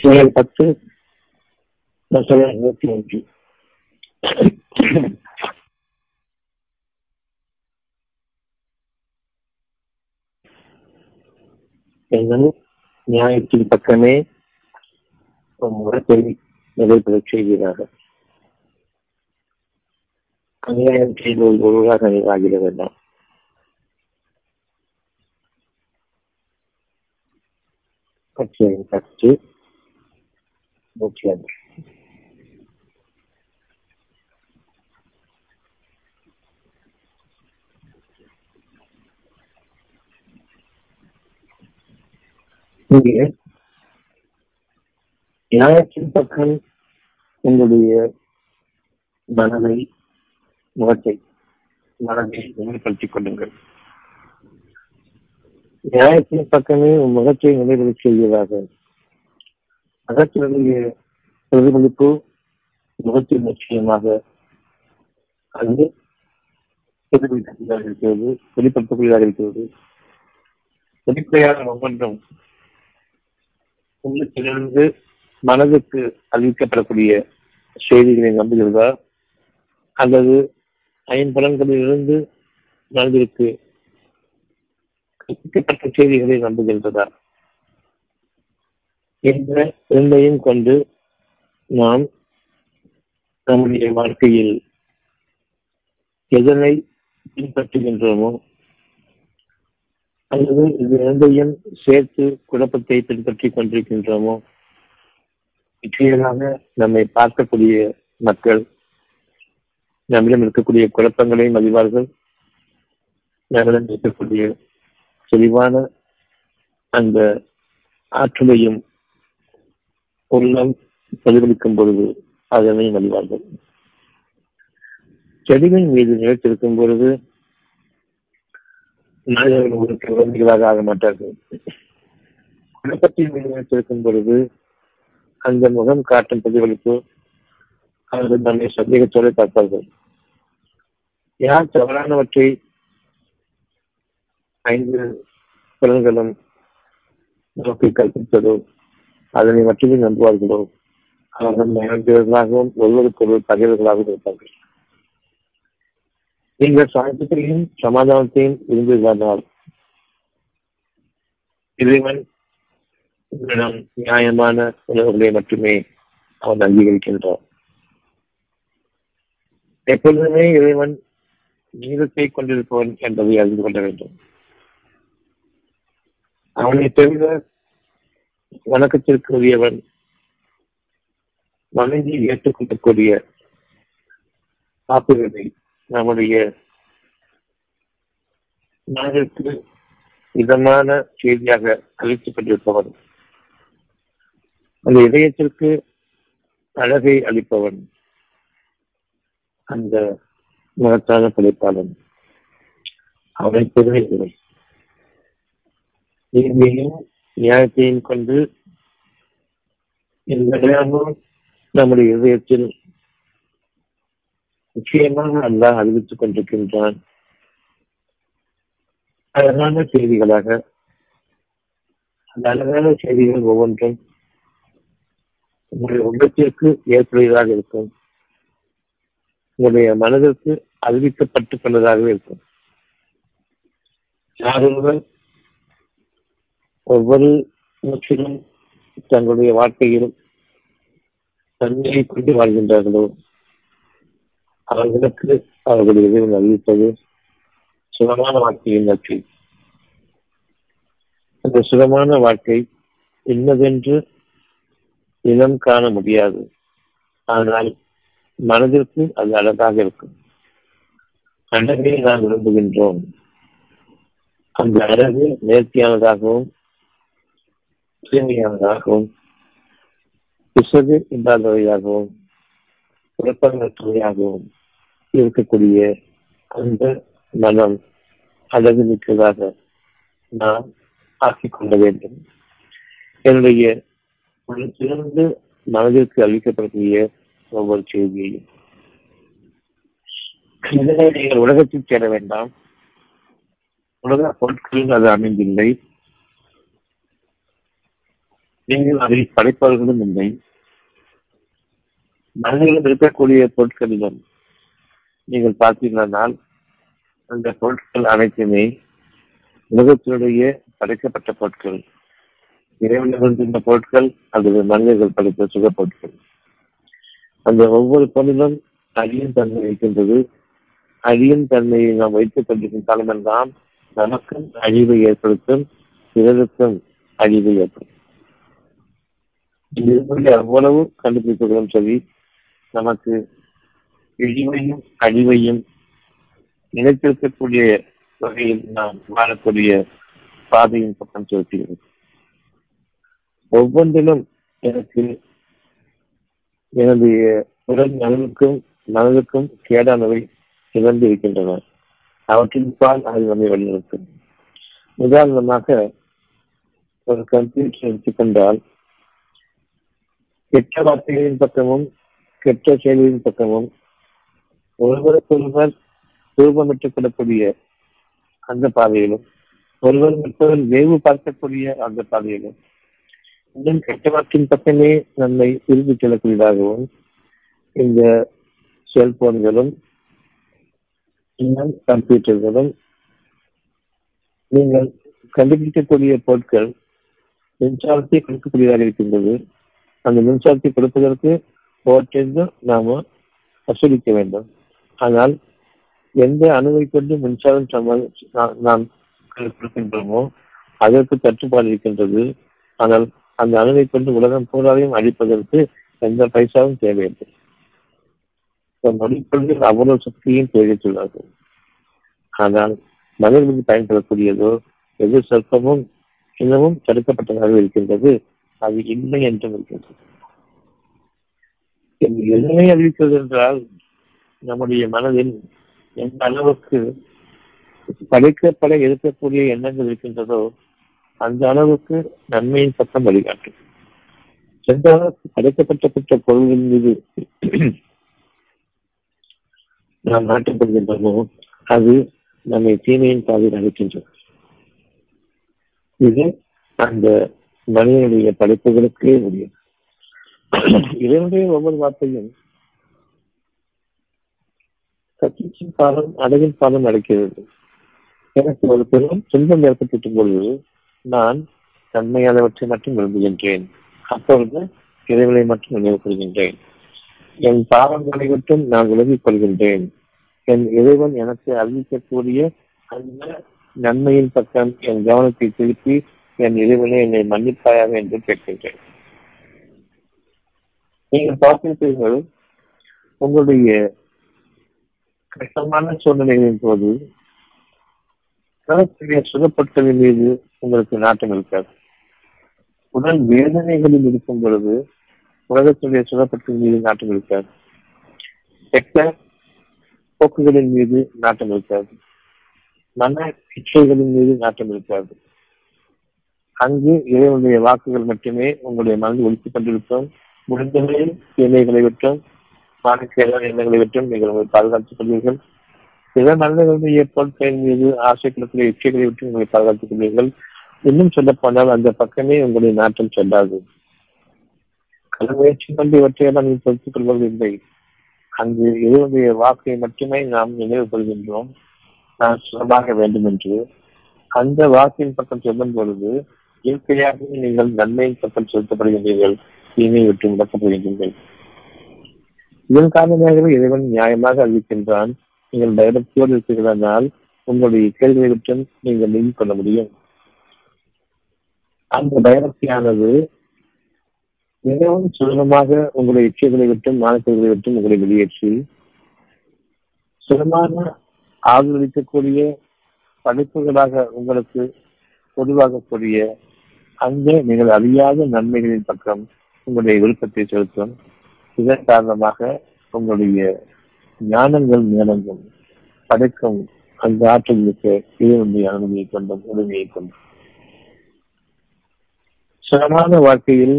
செயல் 10:25. நியாயத்தின் பக்கமே முறைப்படி நிறைவேறச் செய்கிறார்கள். அநியாயம் செய்து ஒருவராக நிறைவாகிறது. நியாயத்தின் பக்கம் உங்களுடைய மனதை முகத்தை நிலைப்படுத்திக் கொள்ளுங்கள். நியாயத்தின் பக்கமே உன் முகத்தை நிலைப்படுத்தி செய்கிறார்கள். அகத்தினுடைய பிரதிபலிப்பு முகத்தில் நிச்சயமாக அது இருக்கிறது, வெளிப்படுத்தக்கூடியதாக இருக்கிறது. வெளிப்படையான ஒவ்வொன்றும் உள்ளத்திலிருந்து மனதுக்கு அறிவிக்கப்படக்கூடிய செய்திகளை நம்புகிறதா அல்லது ஐம்பலன்களிலிருந்து மனதிற்கு கற்பிக்கப்பட்ட செய்திகளை நம்புகின்றதா என்ற இரண்டையும் கொண்டு நாம் நம்முடைய வாழ்க்கையில் எதனை பின்பற்றுகின்றோமோ அல்லது இது இரண்டையும் சேர்த்து குழப்பத்தை பின்பற்றிக் கொண்டிருக்கின்றோமோ நிச்சயமாக நம்மை பார்க்கக்கூடிய மக்கள் நம்மிடம் இருக்கக்கூடிய குழப்பங்களையும் அறிவார்கள். நம்மிடம் இருக்கக்கூடிய தெளிவான அந்த ஆற்றலையும் உள்ளம் பிரதிபலிக்கும் பொழுது அதனையும் அறிவார்கள். செடியின் மீது நிலைத்திருக்கும் பொழுது மனிதர்கள் ஒரு குழந்தைகளாக ஆக மாட்டார்கள். குழப்பத்தின் மீது நிலைத்திருக்கும் பொழுது அந்த முகம் காட்டும் பிரதிபலிப்பு அவர்கள் நம்மை சந்தேகத்தோடு பார்ப்பார்கள். யார் தவறானவற்றை 5 புலன்களும் நோக்கி கற்பித்ததோ அதனை மட்டுமே நம்புவார்களோ அவர்கள் மனிதர்களாகவும் ஒவ்வொருக்கொரு பகைவர்களாகவும் இருப்பார்கள். நீங்கள் சாயத்திலையும் சமாதானத்தையும் இருந்தீர்களானால் இறைவன் உங்களிடம் நியாயமான உணர்வுகளை மட்டுமே அவன் அங்கீகரிக்கின்றான். எப்பொழுதுமே இறைவன் நீதத்தை கொண்டிருப்பவன் என்பதை அறிந்து கொள்ள வேண்டும். அவனை தவிர வணக்கத்திற்கு உரியவன், மனைவி ஏற்றுக்கொள்ளக்கூடிய காப்புரிமை நம்முடைய மனதிற்கு இதமான செய்தியாக அளித்துக் கொண்டிருப்பவன், அந்த இதயத்திற்கு அழகை அளிப்பவன், அந்த மகத்தான படைப்பாளன். அவனை பெருமை நீதியையும் நியாயத்தையும் கொண்டு எல்லாம் நம்முடைய இதயத்தில் நிச்சயமாக அல்லாஹ் அறிவித்துக் கொண்டிருக்கின்றான். அழகான செய்திகளாக அந்த அழகான செய்திகள் ஒவ்வொன்றும் உங்களுடைய உள்ளத்திற்கு ஏற்புடையதாக இருக்கும், உங்களுடைய மனதிற்கு அறிவிக்கப்பட்டுக் கொண்டதாகவே இருக்கும். யாரொருவர் ஒவ்வொரு முற்றிலும் தங்களுடைய வாழ்க்கையில் தன்மையை கொண்டு வாழ்கின்றார்களோ அவர்களுக்கு அவர்கள் எதிரும் அறிவிப்பது சுகமான வாழ்க்கையின் நட்பு. அந்த சுகமான வாழ்க்கை இன்னதென்று இனம் காண முடியாது. ஆனால் மனதிற்கு அது அழகாக இருக்கும். அழகை நாம் விரும்புகின்றோம். அந்த அழகு நேர்த்தியானதாகவும் தூய்மையானதாகவும் பிசகு இல்லாதவையாகவும் குழப்பங்களுடையாகவும் இருக்கக்கூடிய அந்த மனம் அழகு மிக்கதாக நாம் ஆக்கிக்கொள்ள வேண்டும். என்னுடைய மனத்திலிருந்து மனதிற்கு அளிக்கப்படக்கூடிய ஒவ்வொரு செய்தியையும் இதனை நீங்கள் உலகத்தில் சேர வேண்டாம். உலக பொருட்களில் அது அமைந்தில்லை. நீங்கள் அதை படைப்பாளர்களும் இல்லை. மனிதர்களும் இருக்கக்கூடிய பொருட்களிலும் நீங்கள் பார்த்தீர்களானால் அந்த பொருட்கள் அனைத்துமே உலகத்தினுடைய படைக்கப்பட்ட பொருட்கள், இறைவன பொருட்கள் அல்லது மனிதர்கள் படைத்த சுக பொருட்கள். அந்த ஒவ்வொரு பொருளிலும் அழியும் தன்மை இருக்கின்றது. அழியும் தன்மையை நாம் வைத்துக் கொண்டிருக்கும் காலமெல்லாம் நமக்கும் அழிவை ஏற்படுத்தும், பிறருக்கும் அழிவை ஏற்படுத்தும். அவ்வளவு கண்டுபிடிப்புகளும் சரி நமக்கு இழிவையும் அழிவையும் இணைத்திருக்கக்கூடிய வகையில் நாம் வாழக்கூடிய பாதையின் பக்கம் செலுத்துகிறது. ஒவ்வொன்றிலும் எனக்கு எனது உடல் நலனுக்கும் மனதுக்கும் கேடானவை இழந்து இருக்கின்றன. அவற்றின் பால் அது நம்மை வழிநடத்தும். உதாரணமாக ஒரு கம்ப்யூட்டர் எடுத்துக்கொண்டால் கெட்ட வார்த்தைகளின் பக்கமும் கெட்ட செயல்களின் பக்கமும் ஒருவருக்கொருவர் ரூபமிட்டுக் கொள்ளக்கூடிய அந்த பாதையிலும் ஒருவர் மற்றவர் வேவு பார்க்கக்கூடிய அந்த பாதையிலும் இன்னும் கெட்ட வார்த்தையின் பக்கமே நம்மை திரும்பிச் செல்லக்கூடியதாகவும் இந்த செல்போன்களும் இன்னும் கம்ப்யூட்டர்களும் நீங்கள் கண்டுபிடிக்கக்கூடிய பொருட்கள் மின்சாரத்தை கொடுக்கக்கூடியதாக இருக்கின்றது. அந்த மின்சாரத்தை கொடுப்பதற்கு ஓட்டென்று நாம் வசூலிக்க வேண்டும். ஆனால் எந்த அணுவை கொண்டு மின்சாரம் நாம் கொடுக்கின்றோமோ அதற்கு தட்டுப்பாடு இருக்கின்றது. ஆனால் அந்த அணுவை கொண்டு உலகம் பூராவையும் அழிப்பதற்கு எந்த பைசாவும் தேவையில்லை. மொழிப்பொழுதில் அவ்வளவு சக்தியும் தேவையுள்ளார்கள். ஆனால் மனிதர்களுக்கு பயன்படக்கூடியதோ எது சொற்பமும் இன்னமும் தடுக்கப்பட்டதாக இருக்கின்றது. அது இல்லை என்றும் இருக்கின்றது. எதுவுமே அறிவிக்கிறது என்றால் நம்முடைய மனதில் எந்த அளவுக்கு படைக்கப்பட இருக்கக்கூடிய எண்ணங்கள் இருக்கின்றதோ அந்த அளவுக்கு நன்மையின் பக்கம் வழிகாட்டும். எந்த அளவுக்கு படைக்கப்பட்ட பொருள்கள் மீது நாம் நாட்டப்படுகின்றமோ அது நம்மை தீமையின் பாதையில் அளிக்கின்றது. இது அந்த மனிதனுடைய படைப்புகளுக்கே உரியது. இதனுடைய ஒவ்வொரு வார்த்தையும் சத்தியத்தின் பாலம் அழகின் பாலம் நடக்கிறது. எனக்கு ஒரு பெரும் துன்பம் ஏற்பட்டு பொழுது நான் தன்மையானவற்றை மட்டும் விரும்புகின்றேன். அப்பொழுது இறைவனை மட்டும் நினைவு கொள்கின்றேன். என் பாவங்களை மட்டும் நான் விலகிக் கொள்கின்றேன். என் இறைவன் எனக்கு அறிவிக்கக்கூடிய அந்த நன்மையின் பக்கம் என் கவனத்தை திருப்பி என் இறைவனை என்னை மன்னிப்பாயாக என்று கேட்கின்றேன். நீங்கள் பார்த்திருப்பீர்கள், உங்களுடைய கஷ்டமான சூழ்நிலைகளின் போது சுகப்பொருட்களின் மீது உங்களுக்கு நாட்டம் இருக்காது. உடல் வேதனைகளில் இருக்கும் பொழுது உலகத்துடைய சுகப்பொருட்களின் மீது நாட்டம் இருக்காது. கெட்ட போக்குகளின் மீது நாட்டம் இருக்காது. மன இச்சைகளின் மீது நாட்டம் இருக்காது. அங்கு இறைவனுடைய வாக்குகள் மட்டுமே உங்களுடைய மனதில் ஒழித்துக் கொண்டிருக்கும். முடிந்தவரை எண்ணெய்களை விட்டும் மாநில எண்ணெய்களை விட்டும் நீங்கள் உங்களை பாதுகாத்துக் கொள்வீர்கள். சில மனிதர்களுடைய பொருட்களின் மீது ஆசைக்குள்ள இச்சைகளை விட்டு உங்களை பாதுகாத்துக் கொள்வீர்கள். இன்னும் சொல்ல போனால் அந்த பக்கமே உங்களுடைய நாட்டம் செல்லாது. கல முயற்சி கொண்டு இவற்றையெல்லாம் நீங்கள் பொறுத்துக் கொள்வதில்லை. அங்கு இறைவனுடைய வாக்கை மட்டுமே நாம் நினைவு கொள்கின்றோம். நான் சுகமாக வேண்டும் என்று அந்த வாக்கின் பக்கம் செல்லும் பொழுது இயற்கையாகவே நீங்கள் நன்மையின் பக்கம் செலுத்தப்படுகின்றீர்கள், தீமையை விட்டு முடக்கப்படுகின்றீர்கள். இதன் காரணமாகவே இறைவன் நியாயமாக அறிவிக்கின்றான். நீங்கள் டைரக்டோடு இருக்கிறதால் உங்களுடைய கேள்வியை விட்டும் நீங்கள் நீங்கிக் கொள்ள முடியும். அந்த டைரக்டியானது மிகவும் சுலபமாக உங்களுடைய இச்சைகளை விட்டும் மாணவர்களை விட்டும் உங்களை வெளியேற்றி சுலமாக ஆதரவளிக்கக்கூடிய படைப்புகளாக உங்களுக்கு பொதுவாகக்கூடிய அந்த நீங்கள் அறியாத நன்மைகளின் பக்கம் உங்களுடைய விருப்பத்தை செலுத்தும். இதன் காரணமாக உங்களுடைய ஞானங்கள் மேலங்கும் படைக்கும் அந்த ஆற்றல்களுக்கு இறைவனுடைய அனுமதியை கொண்டும் உரிமையை கொண்டும் சுலமான வாழ்க்கையில்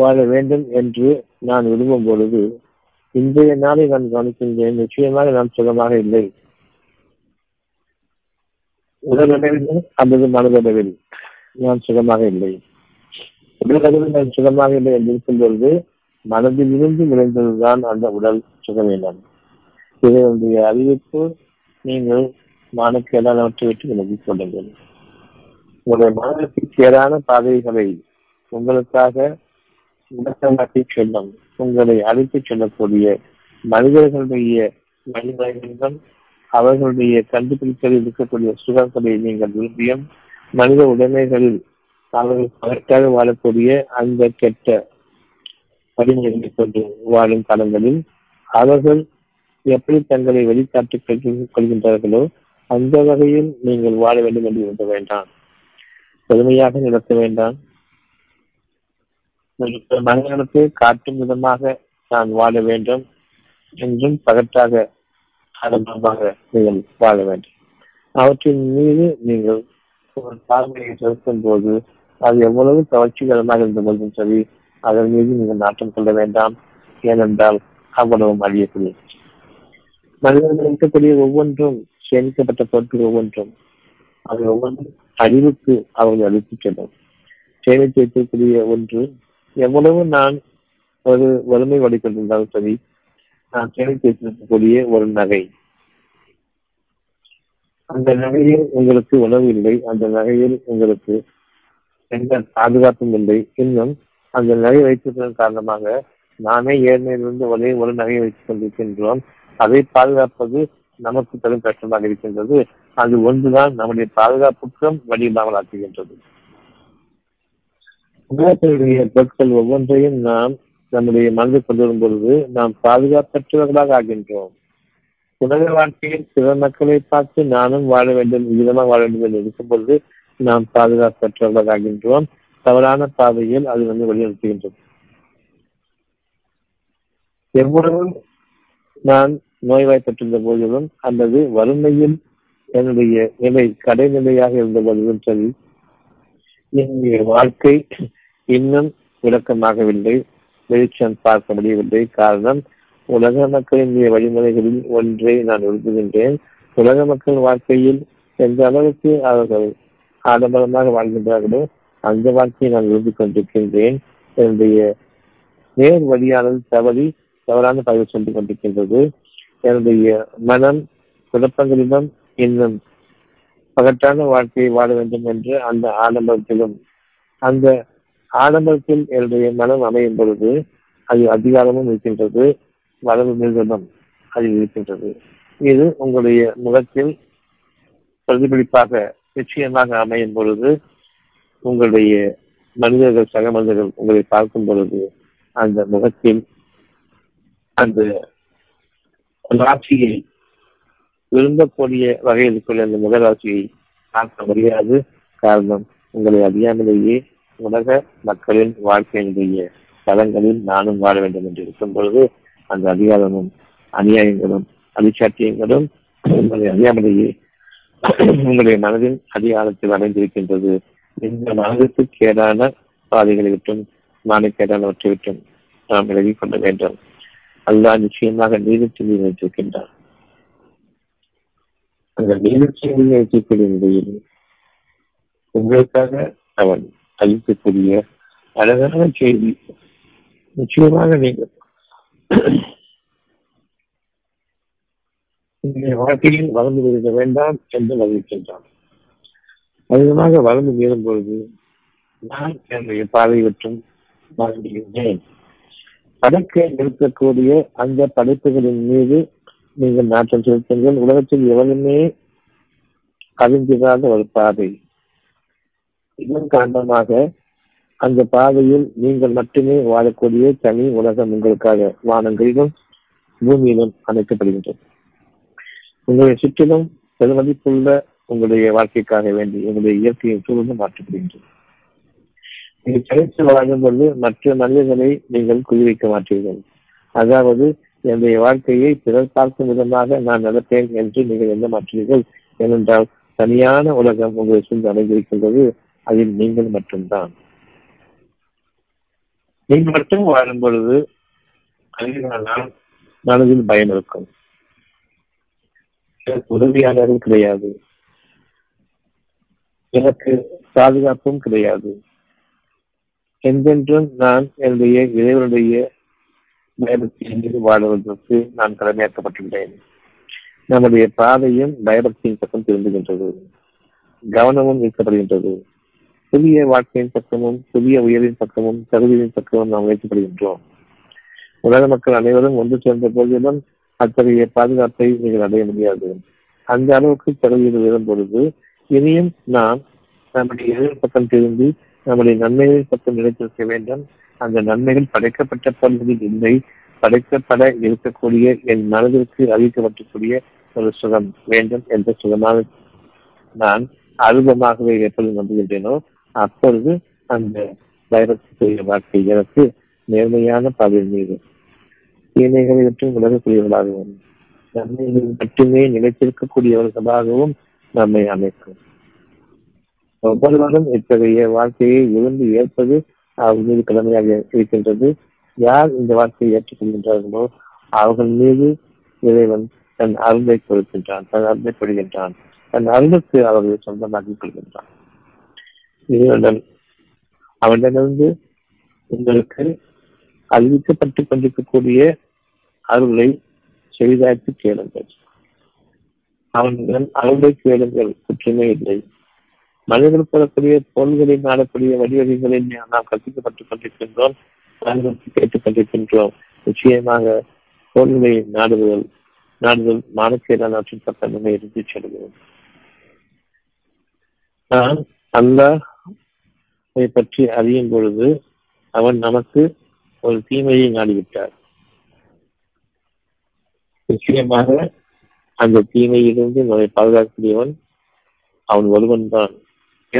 வாழ வேண்டும் என்று நான் விரும்பும் பொழுது இன்றைய நாளை நான் கவனிக்கின்றேன். நிச்சயமாக நான் சுகமாக இல்லை. உடலளவில் அல்லது மனதளவில் நான் சுகமாக இல்லை. உடல் கதிர்கள் சுகமாக இல்லை என்று இருக்கும் பொழுது மனதிலிருந்து விளைந்ததுதான் அந்த உடல் சுகவீனம். இதனுடைய அறிவிப்பு நீங்கள் மனக்கு எல்லாவற்றை விட்டு விலகிக் கொள்ளுங்கள். உங்களுடைய மனதிற்கு சேரான பாதைகளை உங்களுக்காக நடத்தி செல்லும், உங்களை அழைத்துச் செல்லக்கூடிய மனிதர்களுடைய மனிதர்கள் அவர்களுடைய கண்டுபிடிப்புகளில் இருக்கக்கூடிய சுகங்களை நீங்கள் விரும்பியும் மனித உடைமைகளில் அவர்கள் அதற்காக வாழக்கூடிய அந்த கெட்ட வழிமுறைகளை கொண்டு வாழும் காலங்களில் அவர்கள் எப்படி தங்களை வெளிக்காட்டிக் கொள்கின்றார்களோ அந்த வகையில் நீங்கள் வாழ வேண்டும் என்று இருக்க வேண்டாம். பொறுமையாக நடத்த வேண்டாம். மனிதனுக்கு காட்டும் விதமாக நான் வாழ வேண்டும் என்றும் பகற்றாக ஆரம்பமாக நீங்கள் வாழ வேண்டும். அவற்றின் மீது நீங்கள் ஒரு பார்வையை செலுத்தும் போது அது எவ்வளவு கவர்ச்சிகரமாக இருந்து கொள்ளும் சரி, அதன் மீது நீங்கள் நாட்டம் கொள்ள வேண்டாம். ஏனென்றால் அவ்வளவும் அறியக்கூடியது. மனிதர்கள் இருக்கக்கூடிய ஒவ்வொன்றும் சேமிக்கப்பட்ட பொருட்கள் ஒவ்வொன்றும் அது ஒவ்வொன்றும் அறிவுக்கு அவர்கள் அளித்துச் செல்லும். சேமித்து வைத்திருக்கூடிய ஒன்று எவ்வளவு நான் ஒரு வறுமை வழிபட்டிருந்தாலும் சரி, நான் சேமித்து வைத்திருக்கக்கூடிய ஒரு நகை, அந்த நகையில் உங்களுக்கு உணவு இல்லை, அந்த நகையில் உங்களுக்கு எந்த பாதுகாப்பும் இல்லை. இன்னும் அந்த நகை வைத்திருப்பதன் காரணமாக நானே ஏழ்மையிலிருந்து ஒரே ஒரு நகையை வைத்துக் கொண்டிருக்கின்றோம். அதை பாதுகாப்பது நமக்கு பெரும் கஷ்டமாக இருக்கின்றது. அது ஒன்றுதான் நம்முடைய பாதுகாப்புக்கும் வழியில்லாமல் ஆக்குகின்றது. உலகத்தினுடைய பொருட்கள் ஒவ்வொன்றையும் நாம் நம்முடைய மனதை கொண்டு வரும் பொழுது நாம் பாதுகாப்பற்றவர்களாக ஆகின்றோம். உலக வாழ்க்கையில் பிற மக்களை பார்த்து நானும் வாழ வேண்டும், விதமாக வாழ வேண்டும் என்று இருக்கும் பொழுது நாம் பாதுகாப்பற்றவர்களாக ஆகின்றோம். தவறான பாதையில் அது வந்து வழிநடத்துகின்றது. எவ்வளவு நான் நோய்வாய்ப்பற்றிருந்த போதிலும் அல்லது வறுமையில் என்னுடைய நிலை கடைநிலையாக இருந்த போதிலும் சரி, என்னுடைய வாழ்க்கை இன்னும் விளக்கமாகவில்லை, வெளிச்சம் பார்க்க முடியவில்லை. காரணம், உலக மக்களினுடைய வழிமுறைகளில் ஒன்றை நான் விரும்புகின்றேன். உலக மக்கள் வாழ்க்கையில் எந்த அளவுக்கு அவர்கள் ஆடம்பரமாக வாழ்கின்றார்களோ அந்த வாழ்க்கையை நான் விரும்பிக் கொண்டிருக்கின்றேன். என்னுடைய நேர் வழியானது தவறான பயிர் சொல்லிக் கொண்டிருக்கின்றது. என்னுடைய மனம் குழப்பங்களிலும் இன்னும் பகட்டான வாழ்க்கையை வாழ வேண்டும் என்று அந்த ஆடம்பரத்திலும் அந்த ஆடம்பரத்தில் என்னுடைய மனம் அமையும் பொழுது அது அதிகாரமும் இருக்கின்றது, வரவு நிறுவனம் அதில் இருக்கின்றது. இது உங்களுடைய முகத்தில் பிரதிபலிப்பாக நிச்சயமாக அமையும் பொழுது உங்களுடைய மனிதர்கள் சக மனிதர்கள் உங்களை பார்க்கும் பொழுது அந்த முகத்தில் அந்த ராசியை விரும்பக்கூடிய வகையில் அந்த முகராசியை பார்க்க முடியாது. காரணம், உங்களை அறியாமலேயே உலக மக்களின் வாழ்க்கையினுடைய தளங்களில் நானும் வாழ வேண்டும் என்று இருக்கும் பொழுது அந்த அதிகாரமும் அநியாயங்களும் அடிச்சாட்டியங்களும் உங்களை அறியாமலேயே உங்களுடைய மனதின் அதிகாரத்தில் அமைந்திருக்கின்றது. இந்த மனதிற்கு கேடான பாதைகளை விட்டும் மானக்கேடானவற்றை விட்டும் நாம் விலகிக் கொள்ள வேண்டும். அல்லாஹ் நிச்சயமாக நீதிச்செய்தி வைத்திருக்கின்றார். அந்த நீதிச்செய்தி வைத்திருக்கிற நிலையில் உங்களுக்காக அவன் அளிக்கக்கூடிய அழகான செய்தி நிச்சயமாக நீங்கள் வாழ்க்கையில் வளர்ந்து விட வேண்டாம் என்று வகிக்கின்றான். அதிகமாக வளர்ந்து மீறும் பொழுது நான் என்னுடைய பாதை விட்டும் வாழ்ந்துகின்றேன். படைக்க இருக்கக்கூடிய அந்த படைப்புகளின் மீது நீங்கள் நாட்டம் செலுத்துங்கள். உலகத்தில் எவருமே கவிழ்ந்திராத ஒரு பாதை, இதன் காரணமாக அந்த பாதையில் நீங்கள் மட்டுமே வாழக்கூடிய தனி உலகம் உங்களுக்காக வானங்களிலும் பூமியிலும் அமைக்கப்படுகின்றது. உங்களுடைய சுற்றிலும் பெருமதிப்புள்ள உங்களுடைய வாழ்க்கைக்காக வேண்டி உங்களுடைய இயற்கையை சூழலும் மாற்றப்படுகின்றது. நீங்கள் கிடைத்து வாழும் பொழுது மற்ற மனிதர்களை நீங்கள் குறிவைக்க மாட்டீர்கள். அதாவது என்னுடைய வாழ்க்கையை பிறர் பார்க்கும் விதமாக நான் நடப்பேன் என்று நீங்கள் எண்ண மாற்றீர்கள். ஏனென்றால் தனியான உலகம் உங்களை சூழ்ந்து அமைந்திருக்கின்றது. அதில் நீங்கள் மட்டும்தான். நீங்கள் மட்டும் வாழும் பொழுது அதிகமானால் மனதில் பயம் இருக்கும். எனக்கு உதவியாளரும் கிடையாது, எனக்கு பாதுகாப்பும் கிடையாது, என்றென்றும் நான் என்னுடைய இறைவனுடைய பயபக்தியின் வாழ்வதற்கு நான் கடமையாக்கப்பட்டுள்ளேன். நம்முடைய பாதையும் பயபக்தியின் பக்கம் திரும்புகின்றது, கவனமும் ஈர்க்கப்படுகின்றது. புதிய வாழ்க்கையின் பக்கமும் புதிய உயர்வின் பக்கமும் தகுதியின் பக்கமும் நாம் உயர்த்தப்படுகின்றோம். உலக மக்கள் அனைவரும் ஒன்று சேர்ந்த போதிலும் அத்தகைய பாதுகாப்பை நீங்கள் அடைய முடியாது. அந்த அளவுக்கு தகுதியில் உயரும் பொழுது இனியும் நாம் நம்முடைய எதிர் பக்கம் திரும்பி நம்முடைய நன்மைகளின் பக்கம் நிலைத்திருக்க வேண்டும். அந்த நன்மைகள் படைக்கப்பட்ட பகுதியில் இல்லை, படைக்கப்பட இருக்கக்கூடிய என் மனதிற்கு அறிவிக்கப்படக்கூடிய ஒரு சுகம் வேண்டும் என்ற சுகமாக நான் அருபமாகவே எப்பொழுது நம்புகின்றேனோ அப்பொழுது அந்த வைரக்திய வாழ்க்கை எனக்கு நேர்மையான பாதையின் மீது தீமைகளை மற்றும் உலகக்கூடியவர்களாகவும் நன்மைகள் மட்டுமே நிலைத்திருக்கக்கூடியவர்களாகவும் நம்மை அமைக்கும். ஒவ்வொருவரும் இத்தகைய வாழ்க்கையை விழுந்து ஏற்பது அவர்கள் மீது கடமையாக இருக்கின்றது. யார் இந்த வாழ்க்கையை ஏற்றுக்கொள்கின்றார்களோ அவர்கள் மீது இறைவன் தன் அருளை கொடுக்கின்றான், தன் அருளை பெறுகின்றான், தன் அருளுக்கு அவர்களை சொந்தமாக்கிக் கொள்கின்றான். இறைவன் அவனிடமிருந்து உங்களுக்கு அறிவிக்கப்பட்டுக் கொண்டிருக்கக்கூடிய அருளை செவிதாய்த்து கேளுங்கள். அவனிடம் அருளை கேளுங்கள், குற்றமே இல்லை. மனிதர்கள் பெறக்கூடிய பொருள்களில் நாடக்கூடிய வழிவகைகளை நாம் கற்பிக்கப்பட்டுக் கொண்டிருக்கின்றோம், கேட்டுக் கொண்டிருக்கின்றோம். நிச்சயமாக பொருள்களை நாடுதல் மானக்கேடான சட்டமே இருந்து செல்கிறோம். நான் அல்லாஹ்வை பற்றி அறியும் பொழுது அவன் நமக்கு ஒரு தீமையை நாடிவிட்டார். நிச்சயமாக அந்த தீமையிலிருந்து நம்மை பாதுகாக்கக்கூடியவன் அவன் ஒருவன் தான்.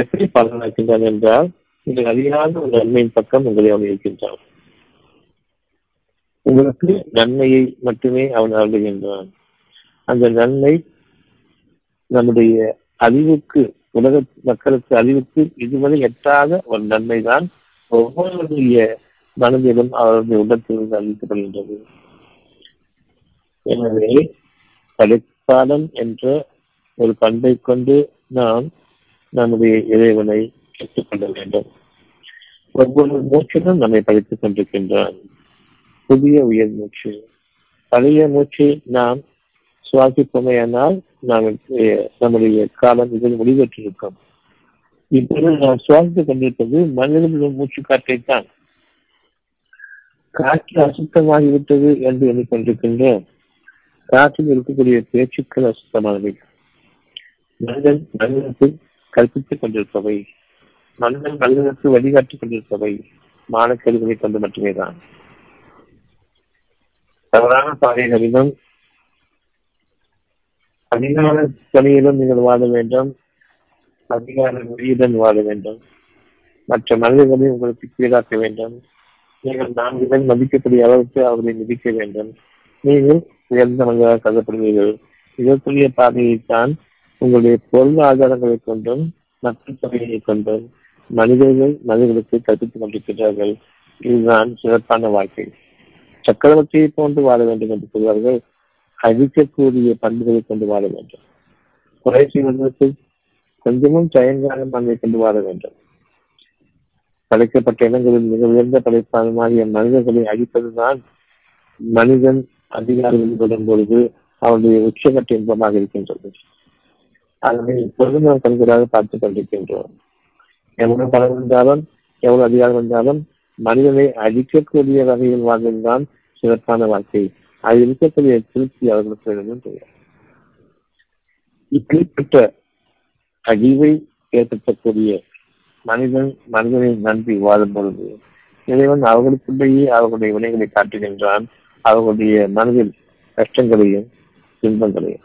எப்படி பாதுகாக்கின்றான் என்றால், நீங்கள் அறியாத ஒரு நன்மையின் பக்கம் உங்களை அவன் இருக்கின்றான். உங்களுக்கு நன்மையை மட்டுமே அவன் அருள்கின்றான். அந்த நன்மை நம்முடைய அறிவுக்கு, உலக மக்களுக்கு அறிவுக்கு இதுவரை எட்டாத ஒரு நன்மைதான் ஒவ்வொருடைய மனதிலும் அவருடைய உள்ளத்திலிருந்து அறிவிக்கப்படுகின்றது. எனவே படைப்பாளன் என்ற ஒரு பண்பை கொண்டு நாம் நம்முடைய இறைவனை கேட்டுக்கொள்ள வேண்டும். ஒவ்வொரு மூச்சிலும் நம்மை படித்துக் கொண்டிருக்கின்றான். புதிய உயர் மூச்சு, பழைய மூச்சை நாம் சுவாசிப்போமையானால் நம்முடைய காலம் இதில் முடிவற்றிருக்கும். இப்பொழுது நாம் சுவாசித்துக் கொண்டிருப்பது மனிதனும் மூச்சு காற்றைத்தான். காற்று அசுத்தமாகிவிட்டது என்று எண்ணிக்கொண்டிருக்கின்றோம். காற்றில் இருக்கக்கூடிய பேச்சுக்கள் அசுத்தமானவை, மனிதன் மனிதனுக்கு கற்பித்துக் கொண்டிருப்பவை, மனிதன் மனிதனுக்கு வழிகாட்டிக் கொண்டிருப்பவை மாணக்கல்களை கொண்டு மட்டுமேதான். தவறான பாதைகளிலும் அதிகார பணியிலும் நீங்கள் வாழ வேண்டும், அதிகார மொழியுடன் வாழ வேண்டும், மற்ற மனிதர்களை உங்களுக்கு கீழாக்க வேண்டும். நீங்கள் நான்குடன் மதிக்கக்கூடிய அளவுக்கு அவர்களை மிதிக்க வேண்டும். நீங்கள் உயர்ந்த மனிதராக கருதப்படுவீர்கள். இதற்குரிய பாதையைத்தான் உங்களுடைய பொருள் ஆதாரங்களை கொண்டும் மக்கள் தொகையை கொண்டும் மனிதர்களுக்கு கற்பித்துக் கொண்டிருக்கிறார்கள். இதுதான் சிறப்பான வாழ்க்கை. சக்கரவர்த்தியை போன்று வாழ வேண்டும் என்று சொல்வார்கள். அழிக்கக்கூடிய பண்புகளை கொண்டு வாழ வேண்டும். குறை செய்வதற்கு கொஞ்சமும் தயங்கான பண்பை கொண்டு வாழ வேண்டும். படைக்கப்பட்ட இனங்களில் மிக உயர்ந்த படைப்பாளமாகிய மனிதர்களை அழிப்பதுதான் மனிதன் அதிகாரிகளில் கொள்ளும் பொழுது அவருடைய உச்சகட்ட இன்பமாக இருக்கின்றது. ஆகவே இப்பொழுது நாம் கண்களாக பார்த்துக் கொண்டிருக்கின்றோம். எவ்வளவு பணம் வந்தாலும் எவ்வளவு அதிகாரம் வந்தாலும் மனிதனை அழிக்கக்கூடிய வகையில் வாழ்வதுதான் சிறப்பான வாழ்க்கை. அது இருக்கக்கூடிய திருப்தி அவர்களுக்கு இப்படிப்பட்ட அழிவை ஏற்படுத்தக்கூடிய மனிதன் மனிதனை நம்பி வாழும் பொழுது இறைவன் அவர்களுக்குள்ளேயே அவர்களுடைய வினைகளை காட்டுகின்றான். அவர்களுடைய மனதில் கஷ்டங்களையும் துன்பங்களையும்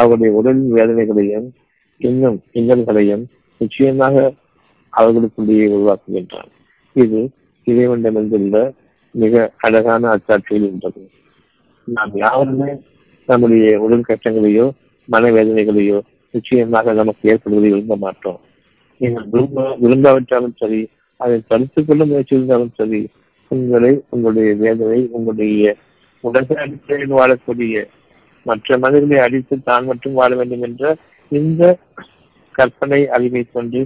அவருடைய உடல் வேதனைகளையும் இன்னும் இன்னல்களையும் நிச்சயமாக அவர்களுக்குள்ளேயே உருவாக்குகின்றான். இது இறைவனிடமிருந்துள்ள மிக அழகான அச்சாட்சியில் இருந்தது. நாம் யாருமே நம்முடைய உடல் கஷ்டங்களையோ மனவேதனைகளையோ நிச்சயமாக நமக்கு ஏற்படுவதை விரும்ப மாட்டோம். நீங்கள் விரும்பாவிட்டாலும் சரி, அதை தடுத்துக் கொள்ள முயற்சி இருந்தாலும் சரி, உங்களை உங்களுடைய வேதனை உங்களுடைய உடல் அடிப்படையில் வாழக்கூடிய மற்ற மனிதர்களை அடித்து தான் மட்டும் வாழ வேண்டும் என்ற இந்த கற்பனை அறிவை கொண்டு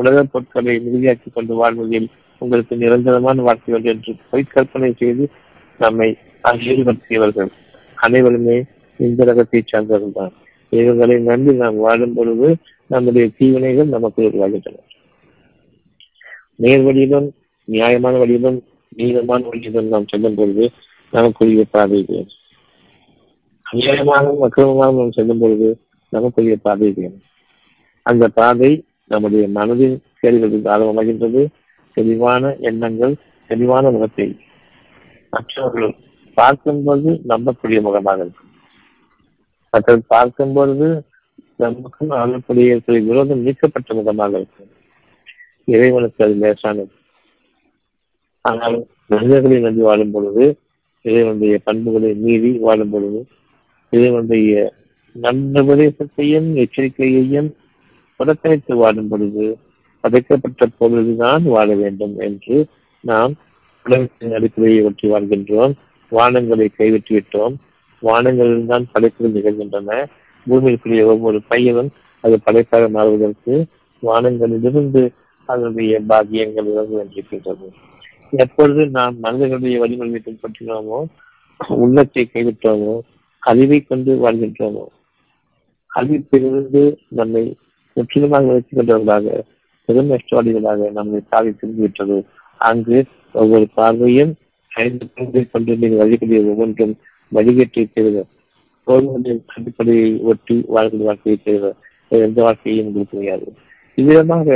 உலக பொருட்களை மிகுதியாக்கிக் கொண்டு வாழ்வதில் உங்களுக்கு நிரந்தரமான வாழ்க்கைகள் என்று பொய் கற்பனை செய்து நம்மை அங்கீகரிப்பவர்கள் அனைவருமே இந்த ரகத்தை சார்ந்தவர்கள்தான். இவர்களை நம்பி நாம் வாழும் பொழுது நம்முடைய தீவினைகள் நமக்கு உருவாகின்றன. நேர்வழியிலும் நியாயமான வழியிலும் நீளமான வழியிலும் நாம் செல்லும் பொழுது நமக்குரிய பாதை வேணும். அநியாயமான அக்கிரமமாக நாம் செல்லும் பொழுது நமக்குரிய பாதை வேணும். அந்த பாதை நம்முடைய மனதின் கேள்விகளுக்கு ஆரம்பமாகின்றது. தெளிவான எண்ணங்கள், தெளிவான முகத்தை மற்றவர்கள் பார்க்கும்போது நம்பக்கூடிய முகமாக இருக்கும். மற்றவர்கள் பார்க்கும்பொழுது நமக்கும் ஆளக்கூடிய விரோதம் நீக்கப்பட்ட முகமாக இருக்கும். இறைவனுக்கு அது லேசானது. ஆனால் மனிதர்களை நம்பி வாழும் பொழுது, இறைவனுடைய பண்புகளை மீறி வாழும் பொழுது, இறைவனுடைய நற்பதேசத்தையும் எச்சரிக்கையையும் புறக்கணித்து வாழும் பொழுது, படைக்கப்பட்ட பொழுதுதான் வாழ வேண்டும் என்று நாம் உலகத்தின் அடிப்படையை ஒட்டி வாழ்கின்றோம். வானங்களை கைவிட்டுவிட்டோம். வானங்களில் தான் படைப்புகள் நிகழ்கின்றன. பூமிக்குரிய ஒவ்வொரு பையனும் அது படைப்பாக மாறுவதற்கு வானங்களிலிருந்து அதனுடைய பாக்கியங்கள் இறங்க வேண்டியிருக்கின்றது. எப்பொழுது நாம் மனிதர்களுடைய வழிமுறையை பின்பற்றினோமோ, உள்ளத்தை கைவிட்டோமோ, அறிவை கொண்டு வாழ்கின்றோமோ, அறிவிப்பிலிருந்து நம்மை முற்றிலுமாக வைத்துக் கொண்டவர்களாக, பெரும் நஷ்டவாதிகளாக நம்மை சாதி திரும்பிவிட்டது. அங்கு ஒவ்வொரு பார்வையும் கொண்டு நீங்கள் வழிபடிய ஒவ்வொன்றும் வழிகேட்டை தேர்தல் கோவில்களின் அடிப்படையை ஒட்டி வாழ்க்கை வாழ்க்கையை தேர்தல் எந்த வாழ்க்கையும் உங்களுக்கு முடியாது. இவ்விதமாக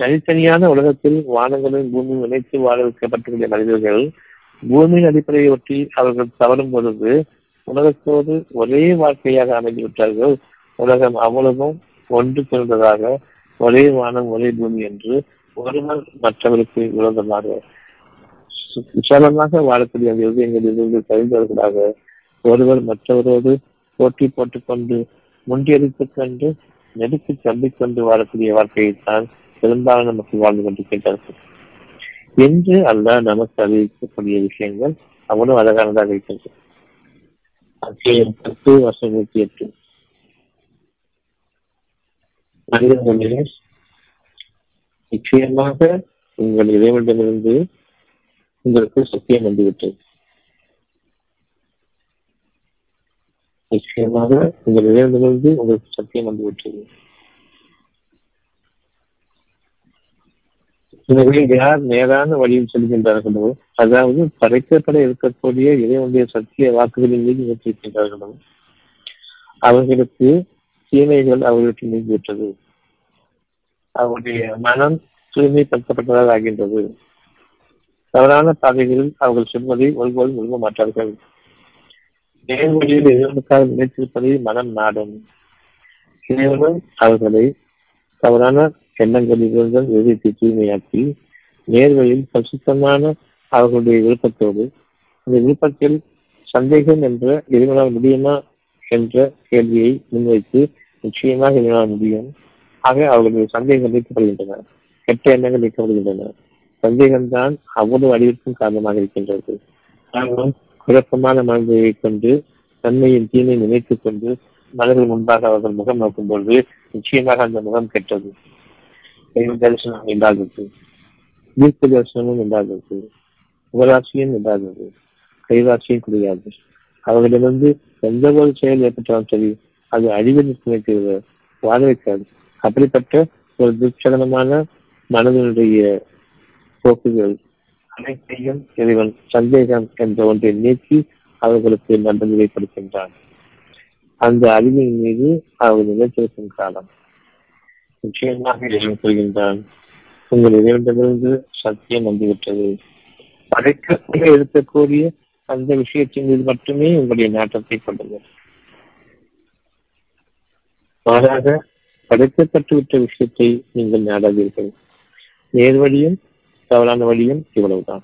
தனித்தனியான உலகத்தில் வானங்களும் பூமியும் இணைத்து வாழ வைக்கப்பட்டுள்ள மனிதர்கள் பூமியின் அடிப்படையை ஒட்டி அவர்கள் தவறும் பொழுது உலகத்தோடு ஒரே வாழ்க்கையாக அமைந்துவிட்டார்கள். உலகம் அவ்வளவும் ஒன்று சேர்ந்ததாக, ஒரே வானம் ஒரே பூமி என்று ஒருவர் மற்றவருக்கு விரோதமாக விசாலமாக வாழக்கூடிய எங்களிலிருந்து கழிந்தவர்களாக, ஒருவர் மற்றவரோடு போட்டி போட்டுக்கொண்டு முண்டியடித்துக் கொண்டு நெருக்கி தம்பிக்கொண்டு வாழக்கூடிய வாழ்க்கையைத்தான் பெரும்பாலும் நமக்கு வாழ்ந்து கொண்டிருக்கின்றார்கள் என்று அல்ல நமக்கு அறிவிக்கக்கூடிய விஷயங்கள் அவ்வளவு அழகானதாக இருக்கின்றன. 10 வருஷங்களுக்கு 8 மனிதர்களே, நிச்சயமாக உங்கள் இறைவனிடமிருந்து உங்களுக்கு சத்தியம் வந்துவிட்டது. எனவே யார் நேரான வழியில் செல்கின்றார்களோ, அதாவது படைக்கப்பட இருக்கக்கூடிய இறைவனுடைய சத்திய வாக்குகளின் மீது ஏற்றிருக்கின்றார்களோ, அவர்களுக்கு தீமைகள் அவர்களுக்கு நீங்கிவிட்டது. அவருடைய மனம் தூய்மைப்படுத்தப்பட்டதாக ஆகின்றது. தவறான பாதைகளில் அவர்கள் செல்வதை ஒருபோல் விரும்ப மாட்டார்கள். நேர்வழியில் இறைவனுக்காக நினைத்திருப்பதை மனம் நாடும். இறைவன் அவர்களை தவறான எண்ணங்களிலிருந்து எதிர்த்து தூய்மையாக்கி நேர்வழியில் பரிசுத்தமான அவர்களுடைய விருப்பத்தோடு, அந்த விருப்பத்தில் சந்தேகம் என்ற இறைவனால் முடியுமா என்ற கேள்வியை முன்வைத்து, நிச்சயமாக இறைவனால் முடியும், ஆக அவர்களுடைய சந்தேகங்கள் நீக்கப்படுகின்றன, கெட்ட எண்ணங்கள் நீக்கப்படுகின்றன. சந்தேகம்தான் அவ்வளவு அழிவிற்கும் காரணமாக இருக்கின்றது. காரணம், குழப்பமான மனதையை கொண்டு தன்மையின் தீமையை நினைத்துக் கொண்டு மனதில் முன்பாக அவர்கள் முகம் நோக்கும் பொழுது நிச்சயமாக அந்த முகம் கெட்டது. தரிசனம் என்றாகிறது, தீர்க்க தரிசனமும் என்றாகிறது, உபராட்சியும் என்றாகிறது, கைராட்சியும் கிடையாது. அவர்களிடமிருந்து எந்த ஒரு செயல் ஏற்பட்டாலும் சரி, அது அழிவில் நிற்கிறது, வாழ வைக்காது. அப்படிப்பட்ட ஒரு துச்சலனமான மனதனுடைய போக்குகள் அனைத்தையும் இறைவன் சந்தேகம் என்ற ஒன்றை நீக்கி அவர்களுக்கு நன்றிகளை கொடுக்கின்றான். அந்த அறிவின் மீது அவர்கள் நிலைத்திருக்கும் காலம் நிச்சயமாக இறைவன் கொள்கின்றான். உங்கள் இறைவனிடமிருந்து சத்தியம் வந்துவிட்டது. படைக்கப்பட இருக்கக்கூடிய அந்த விஷயத்தின் மீது மட்டுமே உங்களுடைய நாட்டத்தை கொண்டுள்ளது. மாறாக படைக்கப்பட்டுவிட்ட விஷயத்தை நீங்கள் நாடாதீர்கள். நேர்வழியும் தவறான வழியும் இவ்வளவுதான்.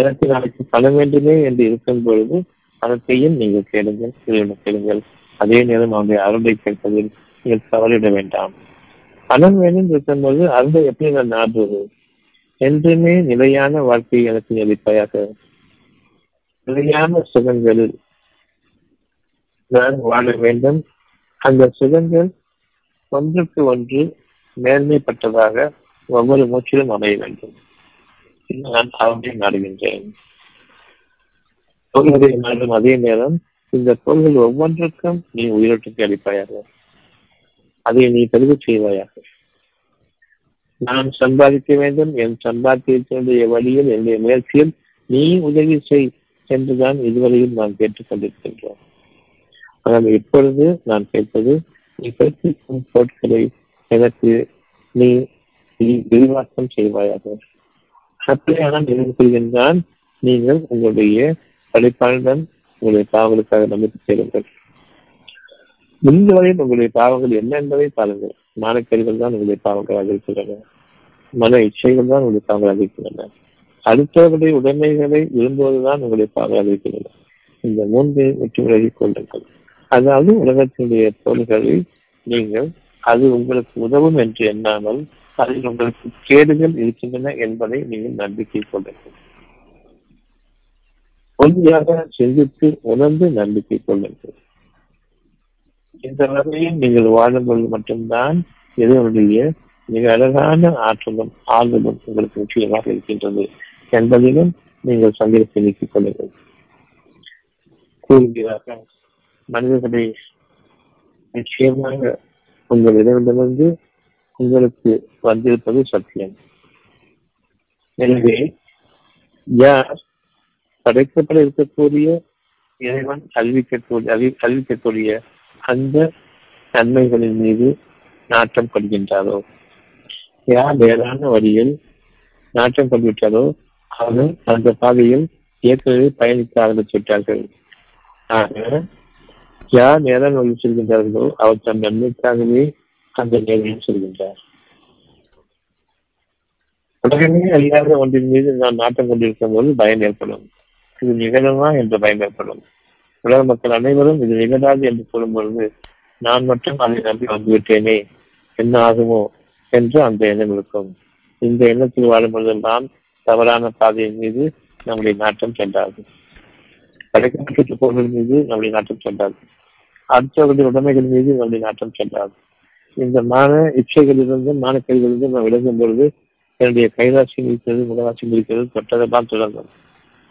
எனக்கு நாளைக்கு பணம் வேண்டுமே என்று இருக்கும் பொழுது பணத்தையும் நீங்கள் கேளுங்கள், இறைவனை கேளுங்கள். அதே நேரம் அவருடைய அருளை கேட்பதில் நீங்கள் தவறிட வேண்டாம். பணம் வேண்டும் இருக்கும்போது அருளை எப்படி நான் நாடுவது? என்றுமே நிலையான வாழ்க்கையை எனக்கு நிலைப்பாயாக, நிலையான சுகங்களில் நான் வாழ வேண்டும். அந்த சுகங்கள் ஒன்றுக்கு ஒன்று மேன்மைப்பட்டதாக, ஒவ்வொரு மூச்சிலும் அமைய வேண்டும். நான் அவற்றை நாடுகின்றேன். பொருள்களை நாடும் அதே நேரம் இந்த பொருள்கள் ஒவ்வொன்றுக்கும் நீ உயிரோட்டத்தை அளிப்பாயாக. அதை நீ பதிவு செய்வாயாக. நான் சம்பாதிக்க வேண்டும், என் சம்பாத்தியத்தினுடைய வழியில், என்னுடைய முயற்சியில் நீ உதவி செய் என்றுதான் இதுவரையில் நான் கேட்டுக் கொண்டிருக்கின்றோம். ஆனால் இப்பொழுது நான் கேட்பது, நீ கேட்கும் பொருட்களை எனக்கு நீ விரிவாக்கம் செய்வாயாக. அப்படியானால் எதிர்கொள்கின்றான், நீங்கள் உங்களுடைய படைப்பாளன் உங்களுடைய பாவங்களுக்காக நம்பிக்கை செய்யுங்கள். முடிந்தவரையில் உங்களுடைய பாவங்கள் என்ன என்பதை பாருங்கள். மானக்கேடுகள் தான் உங்களுடைய பாவங்களாக இருக்கின்றன. மன இச்சைகள் தான் உங்களுடைய பாவங்களாக இருக்கின்றன. அடுத்தவர்களுடைய உடைமைகளை விரும்புவதுதான் உங்களுடைய பாவங்களாக இருக்கின்றன. இந்த மூன்று வெற்றி விலகி கொள்ளுங்கள். அதாவது உலகத்தினுடைய பொருள்களை நீங்கள் அது உங்களுக்கு உதவும் என்று எண்ணாமல் அதில் உங்களுக்கு கேடுகள் இருக்கின்றன என்பதை நீங்கள் நம்பிக்கை கொள்ளுங்கள். உறுதியாக சிந்தித்து உணர்ந்து நம்பிக்கை கொள்ளுங்கள். இந்த வகையில் நீங்கள் வாழும்போது மட்டும்தான் இதனுடைய மிக அழகான ஆற்றலும் ஆதலும் உங்களுக்கு முக்கியமாக இருக்கின்றது என்பதிலும் நீங்கள் சந்தேகத்தை நீக்கிக் கொள்ளுங்கள். கூறுகிறார்கள், மனிதர்களை நிச்சயமாக உங்களிடமிருந்து உங்களுக்கு வந்திருப்பது சத்தியம். எனவே யார் படைக்கப்பட இருக்கக்கூடிய இறைவன் அறிவிக்கக்கூடிய அந்த நன்மைகளின் மீது நாட்டம் கொள்கின்றாரோ, யார் வேறான வழியில் நாட்டம் கொள்விட்டாரோ அவர்கள் அந்த பாதையில் ஏற்கனவே பயணிக்க ஆரம்பித்துவிட்டார்கள். ஆக யார் நேரம் வழி செல்கின்றார்களோ அவர் தன் நன்மைக்காகவே அந்த நேரம் செல்கின்றார். உலகமே அறியாத ஒன்றின் மீது நான் நாட்டம் கொண்டிருக்கும் போது பயம் ஏற்படும். இது நிகழமா என்ற பயம் ஏற்படும். உலக மக்கள் அனைவரும் இது நிகழாது என்று சொல்லும் பொழுது நான் மட்டும் அதை நம்பி வந்துவிட்டேனே, என்ன ஆகுமோ என்று அந்த எண்ணம் இருக்கும். இந்த எண்ணத்தில் வாழும் பொழுதெல்லாம் தவறான பாதையின் மீது நம்முடைய நாட்டம் சென்றாது. படைக்கப்பட்ட பொருள் மீது நம்முடைய நாட்டம் சென்றாது. அடுத்தவர்களுடைய உடைமைகள் மீது நம்முடைய நாட்டம் சென்றாது. இந்த மான இச்சைகளிலிருந்தும் மானக்கேடுகளிலிருந்தும் நாம் விளங்கும் பொழுது என்னுடைய கைராசியம் இருக்கிறது, முகராசியம் இருக்கிறது, தொட்டதெல்லாம் தொடங்கும்.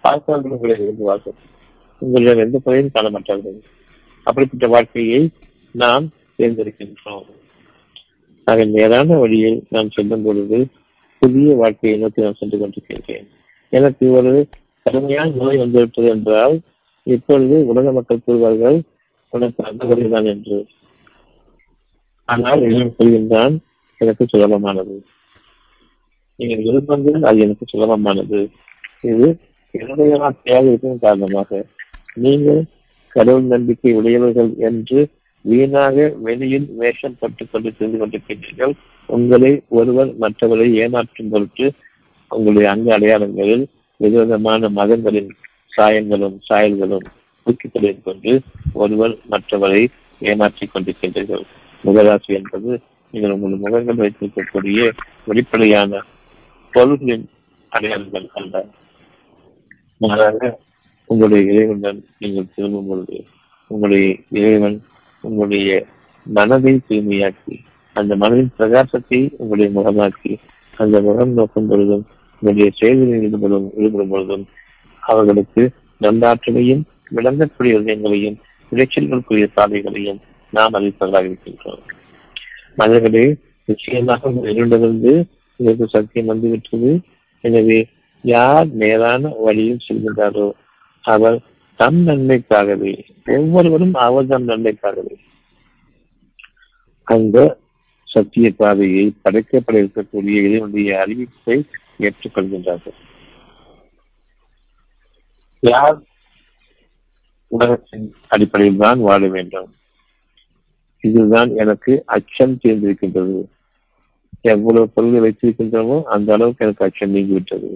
பார்ப்பவர்கள் உங்களை விரும்புவார்கள். உங்களிடம் எந்த குறையும் காண மாட்டார்கள். அப்படிப்பட்ட வாழ்க்கையை நாம் தேர்ந்தெடுக்கின்றோம். அதன் நேரான வழியை நாம் செல்லும் பொழுது புதிய வாழ்க்கையை நோக்கி நான் சென்று கொண்டிருக்கின்றேன். எனக்கு ஒரு கடுமையான நோய் வந்துவிட்டது என்றால் இப்பொழுது உலக மக்கள் கூறுவார்கள் உனக்கு அந்த குறைதான் என்று. ஆனால் இளம் புரிகின்றான், எனக்கு சுலபமானது. நீங்கள் விருப்பங்கள் அது எனக்கு சுலபமானது. இது என்னுடைய தேவை இருக்கும் காரணமாக நீங்கள் கடவுள் நம்பிக்கை உடையவர்கள் என்று வீணாக வெளியில் வேஷம் பட்டுக் கொண்டு தெரிந்து கொண்டிருக்கின்றீர்கள். உங்களை ஒருவர் மற்றவரை ஏமாற்றும் பொருட்டு உங்களுடைய அங்க அடையாளங்களில் விதவிதமான மதங்களின் சாயங்களும் சாயல்களும் ஊக்கித்தொழில் கொண்டு ஒருவர் மற்றவரை ஏமாற்றிக் கொண்டிருக்கின்றீர்கள். முகராசி என்பது நீங்கள் உங்கள் முகங்கள் வைத்திருக்கக்கூடிய வெளிப்படையான பொருள்களின் அடையாளங்கள் அல்ல. மாறாக உங்களுடைய இறைவனுடன் நீங்கள் திரும்பும் பொழுது உங்களுடைய இறைவன் உங்களுடைய மனதை தூய்மையாக்கி அந்த மனதின் பிரகாசத்தை உங்களுடைய முகமாக்கி அந்த முகம் நோக்கும் பொழுதும் உங்களுடைய செயல்களில் ஈடுபடும் பொழுதும் அவர்களுக்கு நல்லாற்றலையும் விளங்கக்கூடிய விதயங்களையும் விளைச்சல்களுக்குரிய சாலைகளையும் நாம் அறிவிப்பதாக இருக்கின்றோம். மனிதர்களே, நிச்சயமாக இரண்டிலிருந்து இதற்கு சத்தியம் வந்துவிட்டது. எனவே யார் நேரான வழியில் செல்கின்றாரோ அவர் தம் நன்மைக்காகவே, ஒவ்வொருவரும் அவர் தம் நன்மைக்காகவே அந்த சத்திய பாதையை படைக்கப்பட இருக்கக்கூடிய இதனுடைய அறிவிப்பை ஏற்றுக்கொள்கின்றார்கள். யார் உலகத்தின் அடிப்படையில் தான் வாழ வேண்டும், இதுதான் எனக்கு அச்சம் தீர்ந்திருக்கின்றது, எவ்வளவு பொருள்கள் வைத்திருக்கின்றனோ அந்த அளவுக்கு எனக்கு அச்சம் நீங்கிவிட்டது,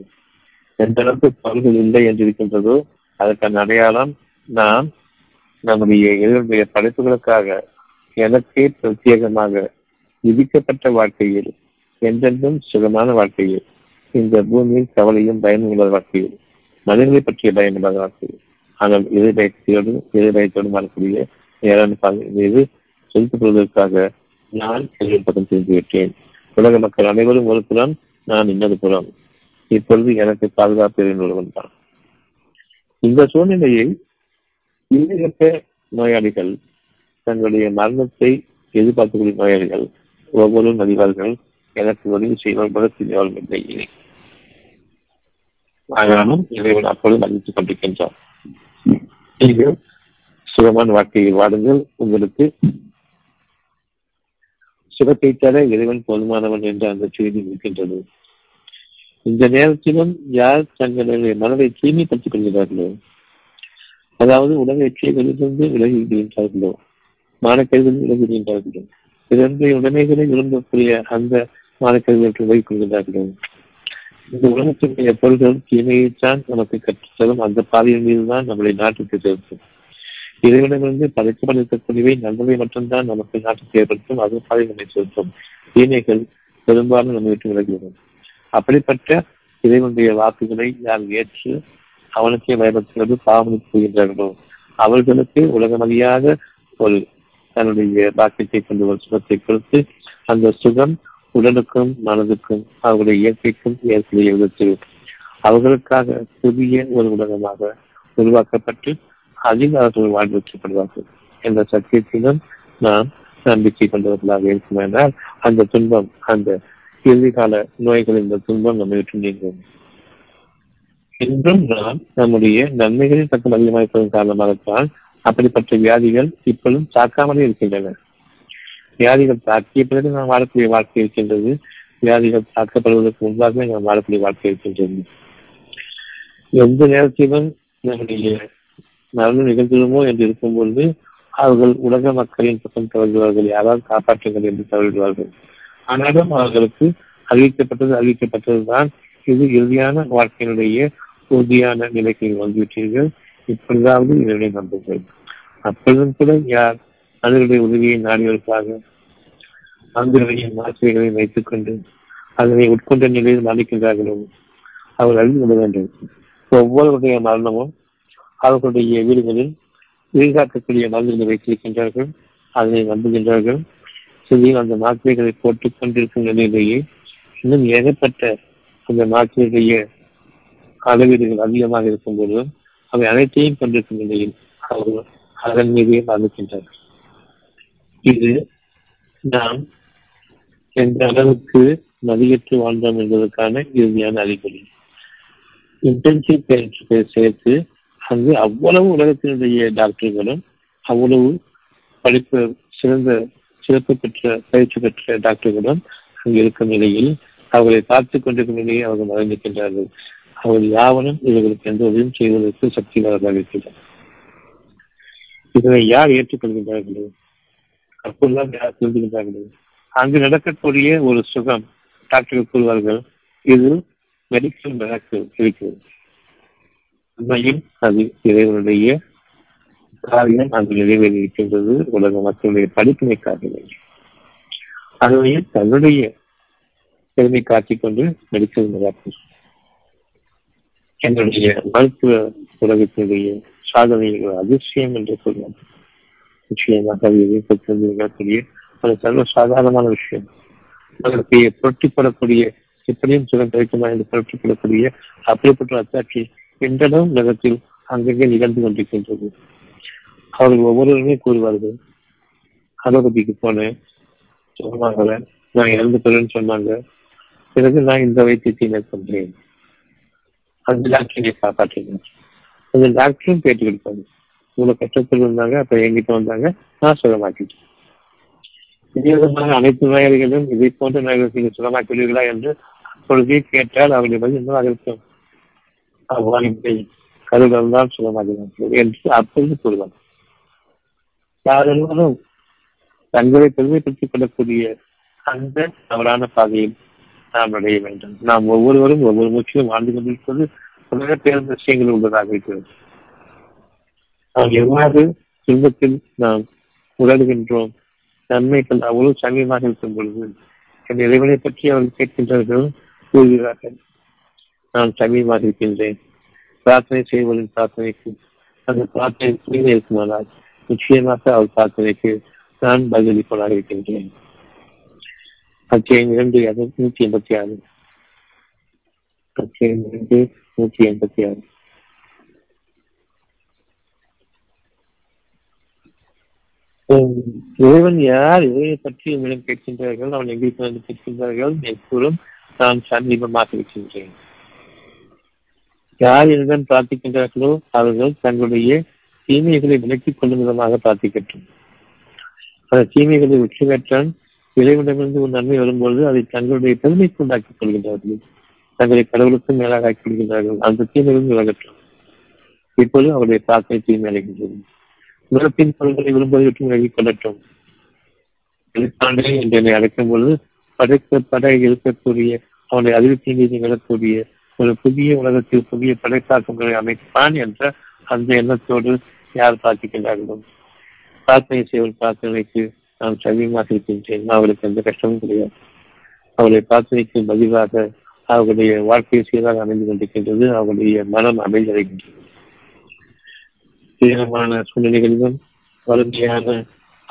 எந்த அளவுக்கு பொருள்கள் இல்லை என்றிருக்கின்றதோ அதற்கான அடையாளம் நான் நம்முடைய இதனுடைய படைப்புகளுக்காக எனக்கே பிரத்யேகமாக விதிக்கப்பட்ட வாழ்க்கையில் என்றென்றும் சுகமான வாழ்க்கையில், இந்த பூமியில் கவலையும் பயனும் இல்லாத வாழ்க்கையில், மனிதர்களை பற்றிய பயம் இல்லாத வாழ்க்கையில், ஆனால் எதிர்பயத்தோடு மாறக்கூடிய நேரான பாதை மீது செலுத்தப்படுவதற்காக நான் செயல்படும் தெரிந்துவிட்டேன். உலக மக்கள் அனைவரும் ஒரு புறம், நான் இன்னொரு புறம். இப்பொழுது எனக்கு பாதுகாப்பு ஒருவன் தான். இந்த சூழ்நிலையை இந்திய நோயாளிகள், தங்களுடைய மரணத்தை எதிர்பார்க்கக்கூடிய நோயாளிகள் ஒவ்வொரு அறிவார்கள். எனக்கு உதவி செய்வதை ஆனாலும் இறைவன் அப்பொழுது அறிவித்துக் கொண்டிருக்கின்றார். நீங்கள் சுகமான வாழ்க்கையை வாடுங்கள், உங்களுக்கு சுகத்தை தர இறைவன் போதுமானவன் என்ற அந்த செய்தி இருக்கின்றது. இந்த நேரத்திலும் யார் தங்களுடைய மனதை தூய்மைப்படுத்திக் கொள்கிறார்களோ, அதாவது உலக எச்சைகளிலிருந்து விலகிவிடுகின்றார்களோ, மாணக்கர்கள் விலகிவிடுகின்றார்களோ, இரண்டு உடமைகளை விரும்பக்கூடிய அந்த மாணக்கர்களுக்கு வைக்கொள்கிறார்களோ, இந்த உலகத்தினுடைய பொருள்கள் தீமையைத்தான் நமக்கு கற்றுத்தரும். அந்த பாதையின் மீதுதான் நம்முடைய நாட்டுக்கு சேர்க்கும். இறைவனிலிருந்து படைக்கப்படக்கூடியவை நல்லவை மட்டும்தான் நமக்கு நாட்டுக்கு ஏற்படுத்தும். அது பாதை நம்மை செலுத்தும். தீமைகள் பெரும்பாலும் நம்மை விட்டு விலகிவிடும். அப்படிப்பட்ட இறைவனுடைய வாக்குகளை யார் ஏற்று அவனுக்கே பயன்படுத்துகிறது பாவனை செய்கின்றார்களோ, அவர்களுக்கு உலகமதியாக ஒரு தன்னுடைய பாக்கியத்தை கொண்டு ஒரு சுகத்தை கொடுத்து, அந்த சுகம் உடலுக்கும் மனதுக்கும் அவருடைய இயற்கைக்கும் ஏற்புடைய விதத்தில் அவர்களுக்காக புதிய ஒரு உலகமாக உருவாக்கப்பட்டு அதில் அவர்கள் வாழ்ந்து வைக்கப்படுவார்கள் என்ற சத்தியத்திலும் நாம் நம்பிக்கை கொண்டவர்களாக இருக்கும் என்றால், அந்த துன்பம், அந்த இறுதிகால நோய்கள், இந்த துன்பம் நம்மை விட்டு நீங்கும். இன்றும் நாம் நம்முடைய நன்மைகளில் சற்று அதிகமாயிருப்பதன் காரணமாகத்தான் அப்படிப்பட்ட வியாதிகள் இப்பொழுதும் தாக்காமலே இருக்கின்றன. வியாதிகள் தாக்கிய பிறகு நாம் வாழக்கூடிய வாழ்க்கை இருக்கின்றது. வியாதிகள் தாக்கப்படுவதற்கு முன்பாகவே நாம் வாழக்கூடிய வாழ்க்கை இருக்கின்றது. எந்த நேரத்திலும் நம்முடைய மரணம் நிகழ்த்திடுமோ என்று இருக்கும்பொழுது அவர்கள் உலக மக்களின் பக்கம் தவறுகிறார்கள், யாரால் காப்பாற்றுங்கள் என்று தவறிடுவார்கள். ஆனாலும் அவர்களுக்கு அறிவிக்கப்பட்டதுதான். இது இறுதியான வாழ்க்கையினுடைய உறுதியான நிலைக்கு வந்துவிட்டீர்கள், இப்பொழுதாவது இதனுடைய நம்புங்கள். அப்பொழுதும் கூட யார் அதனுடைய உதவியை நாடியவர்களாக அங்குடைய மாத்திரைகளை வைத்துக் கொண்டு அதனை உட்கொண்ட நிலையில் மறைக்கின்றார்களோ, அவர்கள் அறிந்து கொள்ள வேண்டும். ஒவ்வொருடைய மரணமும் அவர்களுடைய வீடுகளில் எதிர்காக்கக்கூடிய மருந்துகளை வைத்திருக்கின்றார்கள், அதனை நம்புகின்றார்கள். சிறியில் அந்த மாத்திரைகளை போட்டுக் கொண்டிருக்கும் நிலையிலேயே இன்னும் ஏகப்பட்ட அந்த மாத்திரையுடைய அளவீடுகள் அதிகமாக இருக்கும் பொழுதும் அவை அனைத்தையும் கொண்டிருக்கும் நிலையில் அவர்கள் அதன் மீதே பாதிக்கின்றார்கள். இது நாம் எந்த அளவுக்கு மதியற்று வாழ்ந்தோம் என்பதற்கான இறுதியான அறிகுறி. இன்டென்சிவ் பயிற்சியை சேர்த்து அங்கு அவ்வளவு உலகத்தினுடைய டாக்டர்களும், அவ்வளவு படிப்பு சிறப்பு பெற்ற பயிற்சி பெற்ற டாக்டர்களும் அங்கு இருக்கும் நிலையில் அவர்களை பார்த்து கொண்டிருக்கும் நிலையை அவர்கள் மறைந்திருக்கின்றார்கள். அவர்கள் யாவனும் இவர்களுக்கு எந்த உதவியும் செய்வதற்கு சக்தி வாய்ந்ததாக இருக்கிறார். இதனை யார் ஏற்றுக்கொள்கின்றார்களோ, அப்பொழுதுதான் யார் புரிந்துகின்றார்களோ, அங்கு நடக்கக்கூடிய ஒரு சுகம் டாக்டர்கள் கூறுவார்கள், இது மெடிக்கல் மிராக்கிள் இருக்கிறது. உண்மையில் அது இறைவனுடைய காரியம் அங்கு நிறைவேறி இருக்கின்றது. உலக மக்களுடைய படிப்பினை காக்கவே அதனுடைய தன்னுடைய பெருமை காட்டிக் கொண்டு மெடிக்கல் மிராக்கிள் என்னுடைய மருத்துவ உலகத்தினுடைய சாதனைகள் அதிசயம் என்று கூறினார். நிச்சயமாக அது எதிர்கூடிய ஒரு சர்வசாதாரணமான விஷயம். அதற்கு புரட்டிப்படக்கூடிய, எப்படியும் சுகம் கிடைக்குமா என்று புரட்டிப்படக்கூடிய அப்படிப்பட்ட அத்தாட்சி என்றளவு நகரத்தில் அங்கங்கே நிகழ்ந்து கொண்டிருக்கின்றது. அவர்கள் ஒவ்வொருவருமே கூறுவார்கள், அலோபதிக்கு போனேன், சொன்னாங்கள நான் இறந்து போறேன்னு சொன்னாங்க, பிறகு நான் இந்த வைத்தியத்தை மேற்கொண்டேன், அந்த டாக்டரை காப்பாற்றினேன். அந்த டாக்டரும் பேட்டி கொடுப்பாங்க, இவ்வளவு கஷ்டத்தில் இருந்தாங்க, அப்ப எங்கிட்ட வந்தாங்க, நான் சுகமாக்கிட்டேன். இதே விதமாக அனைத்து நோயாளிகளும் இதை போன்ற நோய்கள் நீங்கள் சுகமாக்கிவிடுவீர்களா என்று அப்பொழுதே கேட்டால் அவருடைய பதில் என்னவாக இருக்கும், அவ்வாறு கருடல் தான் சுகமாகிறார்கள் என்று அப்பொழுது கூறுவாங்க. யாரும் தங்களை பெருமைப்படுத்திக் கொள்ளக்கூடிய அந்த தவறான பாதையில் நாம் அடைய வேண்டும். நாம் ஒவ்வொருவரும் ஒவ்வொரு மூச்சிலும் வாழ்ந்து கொண்டிருப்பது உலக பேருந்து விஷயங்கள் உள்ளதாக இருக்கிறது. நாம் எவ்வாறு துன்பத்தில் நாம் உணர்கின்றோம், நன்மைகள் அவ்வளவு சமயமாக இருக்கும் பொழுது என் இறைவனை பற்றி அவர்கள் கேட்கின்றார்கள், கூறுகிறார்கள், நான் சமயமாக இருக்கின்றேன், பிரார்த்தனை செய்வதின் பிரார்த்தனைக்கு அந்த பிரார்த்தனை தூய்மை இருக்குமானால் நிச்சயமாக அவர் பிரார்த்தனைக்கு நான் பதிலளிப்பதாக இருக்கின்றேன். அத்தியாயம் 2 186. அத்தியாயம் 2 186. இறைவன் யார், இறைவனை பற்றி உங்களிடம் கேட்கின்றார்கள், அவன் எங்களுக்கு வந்து கேட்கின்றார்கள், எப்போதும் நான் சமீபமாக இருக்கின்றேன். யார் என்னிடம் பிரார்த்திக்கின்றார்களோ அவர்கள் தங்களுடைய தீமைகளை விலக்கிக் கொள்ளும் விதமாக பிரார்த்திக்கட்டும். அந்த தீமைகளை வெற்றிவேற்றான் இறைவனிடமிருந்து ஒரு நன்மை வரும்பொழுது அதை தங்களுடைய பெருமைக்கு உண்டாக்கிக் கொள்கின்றார்கள், தங்களை கடவுளுக்கும் மேலாக ஆக்கிக் கொள்கின்றார்கள். அந்த தீமைகளும் விலகட்டும். இப்பொழுது அவருடைய பிரார்த்தனை தீமை அடைகின்றது. உலகத்தின் பொருள்களை விரும்புவதற்கும் விலகிக் கொள்ளட்டும். எழுத்தாண்டே என்று என்னை அழைக்கும் பொழுது படைக்கப்பட இருக்கக்கூடிய அவனை அறிவித்தீங்கை நிகழக்கூடிய ஒரு புதிய உலகத்தில் புதிய படைத்தாக்கங்களை அமைப்பான் என்ற அந்த எண்ணத்தோடு யார் பிரார்த்திக்கின்றார்களோ பிரார்த்தனை செய்வது பிரார்த்தனைக்கு நான் சமீபமாக இருக்கின்றேன். அவர்களுக்கு எந்த கஷ்டமும் கிடையாது. அவருடைய பிரார்த்தனைக்கு பதிவாக அவர்களுடைய வாழ்க்கை சீராக அமைந்து கொண்டிருக்கின்றது. அவர்களுடைய மனம் அமைதி அடைகின்றது. தீவிரமான சூழ்நிலைகளிலும் வலிமையான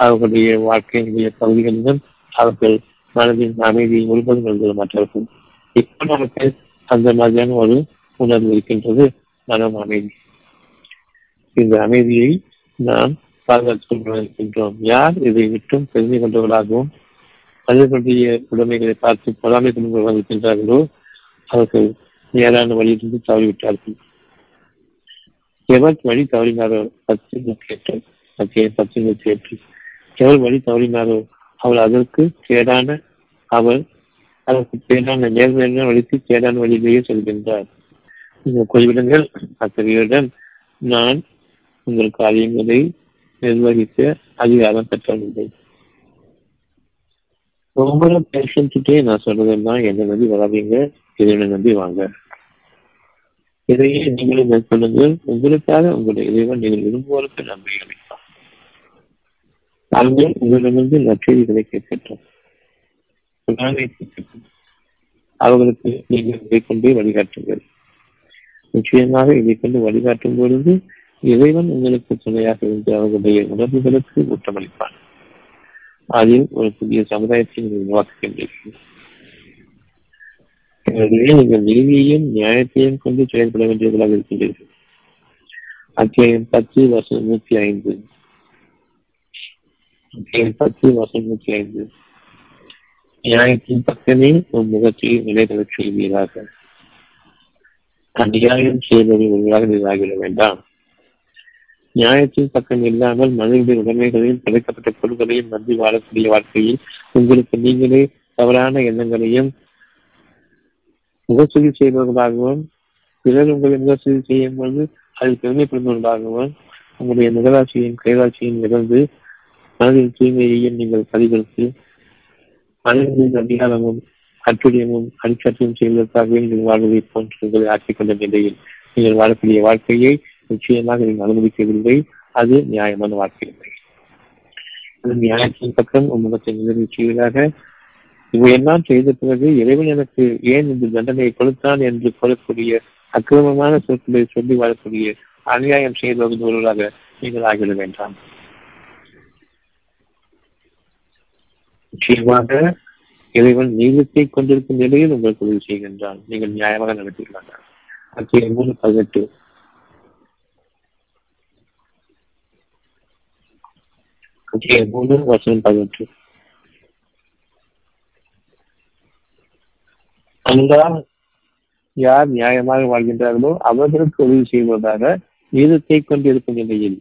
அவர்களுடைய வாழ்க்கையினுடைய பகுதிகளிலும் அவர்கள் மனதின் அமைதியை முழுவதும் எழுத மாட்டார்கள். இப்போ நமக்கு அந்த மாதிரியான ஒரு உணர்வு இருக்கின்றது, மனம் அமைதி. இந்த அமைதியை நாம் பாதுகாத்துக் கொண்டிருக்கின்றோம். யார் இதை விட்டும் தெரிந்து கொண்டவர்களாகவும் அவர்களுடைய உடைமைகளை பார்த்து பொறாமை கொண்டு வந்திருக்கின்றார்களோ அவர்கள் நேரான வழியிலிருந்து தவறிவிட்டார்கள். எவர் வழி தவறினாரோ 10 8 எவர் வழி தவறினாரோ அவள் அதற்கு கேடான அவள் அதற்கு பேரான நேர்மையான வழிக்கு கேடான வழியிலேயே செல்கின்றார். குறிப்பிடங்கள் அத்தகையுடன் நான் உங்கள் காரியங்களை நிர்வகிக்க அதிகாரம் பெற்றவில்லை. ஒவ்வொரு பேஷண்ட்டே நான் சொல்றதுன்னா என்னை நம்பி வராதீங்க, இதனை நம்பி வாங்க. இதையே நீங்களே மேற்கொள்ளுங்கள். உங்களுக்காக உங்களுடைய இறைவன் நீங்கள் விரும்புவோருக்கு நம்பி அளிப்பார். நாங்கள் உங்களிடமிருந்து நற்செய்திகளை கேட்கட்டும், அவர்களுக்கு நீங்கள் இதை கொண்டே வழிகாட்டுங்கள். நிச்சயமாக இதை கொண்டு வழிகாட்டும் பொழுது இறைவன் உங்களுக்கு துணையாக இருந்து அவர்களுடைய உணர்வுகளுக்கு ஊட்டமளிப்பான். அதில் ஒரு புதிய சமுதாயத்தை நீங்கள் உருவாக்குகின்றீர்கள். நீங்கள் நீதியையும் நியாயத்தையும் கொண்டு செயல்பட வேண்டியவர்களாக இருக்கின்றீர்கள். அத்தியாயம் 10 வசனம் 105. அத்தியாயம் 10 வசனம் 105. நியாயத்தின் பக்கமே உன் முகத்தையும் நிலைநிறுத்த செய்வீராக. அநியாயம் செய்வதை ஒருவராக நிராகிவிட வேண்டாம். நியாயத்தின் பக்கம் இல்லாமல் மனிதனுடைய உடைமைகளையும் படைக்கப்பட்ட பொருள்களையும் நம்பி வாழக்கூடிய வாழ்க்கையில் உங்களுக்கு நீங்களே தவறான எண்ணங்களையும் முகச்சதி செய்பவர்களாகவும் பிறர் உங்களை முகச்சதி செய்யும் பொழுது அதில் பெருமைப்படுபவர்களாகவும் உங்களுடைய நகராட்சியையும் கைராட்சியையும் இழந்து மனதின் தூய்மையையும் நீங்கள் பதிவுக்கு மனிதர்களின் அதிகாரமும் அட்டுரியமும் அடிச்சட்டையும் செய்வதற்காகவே நீங்கள் வாழ்வதை போன்ற உங்களை ஆக்கிக் கொண்ட நிலையில் நீங்கள் வாழக்கூடிய வாழ்க்கையை நிச்சயமாக நீங்கள் அனுமதிக்கவில்லை. அது நியாயமான வாழ்க்கை இல்லை. அது நியாயத்தின் பக்கம் உங்களுடைய நிகழ்ச்சிகளாக இவையெல்லாம் செய்த பிறகு இறைவன் எனக்கு ஏன் இந்த தண்டனையை கொடுத்தான் என்று சொல்லக்கூடிய அக்கிரமமான சொற்களை சொல்லி வாழக்கூடிய அநியாயம் செய்வது ஒருவராக நீங்கள் ஆகிவிட வேண்டாம். நிச்சயமாக இறைவன் நீளத்தை கொண்டிருக்கும் நிலையில் உங்களுக்கு உதவி செய்கின்றான். நீங்கள் நியாயமாக நடத்திக்கலாங்க. அத்தியாயம் 3 18. அத்தியாயம் 3 வசனம் 18. அன்றால் யார் நியாயமாக வாழ்கின்றார்களோ அவர்களுக்கு உதவி செய்வதாக நீதத்தை கொண்டு இருக்கும் நிலையில்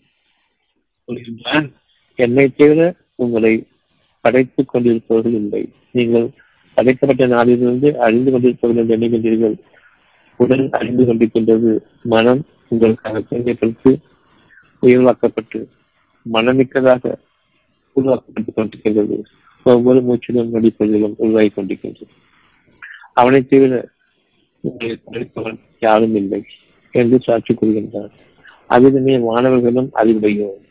என்னை தவிர உங்களை படைத்துக் கொண்டிருப்பவர்கள் இல்லை. நீங்கள் படைக்கப்பட்ட நாளிலிருந்து அழிந்து கொண்டிருப்பவர்கள் என்று எண்ணுகின்றீர்கள். உடல் அழிந்து கொண்டிருக்கின்றது, மனம் உங்களுக்காக தேவைப்பட்டு உயர்வாக்கப்பட்டு மனமிக்கதாக உருவாக்கப்பட்டுக் கொண்டிருக்கின்றது. ஒவ்வொரு மூச்சிலும் நடிப்பதிலும் உருவாகி கொண்டிருக்கின்றது. அவனை தவிர உங்களை படைப்பவன் யாரும் இல்லை என்று சாட்சி கூறுகின்றார். அதிலுமே மாணவர்களும் அறிவுடையோரும்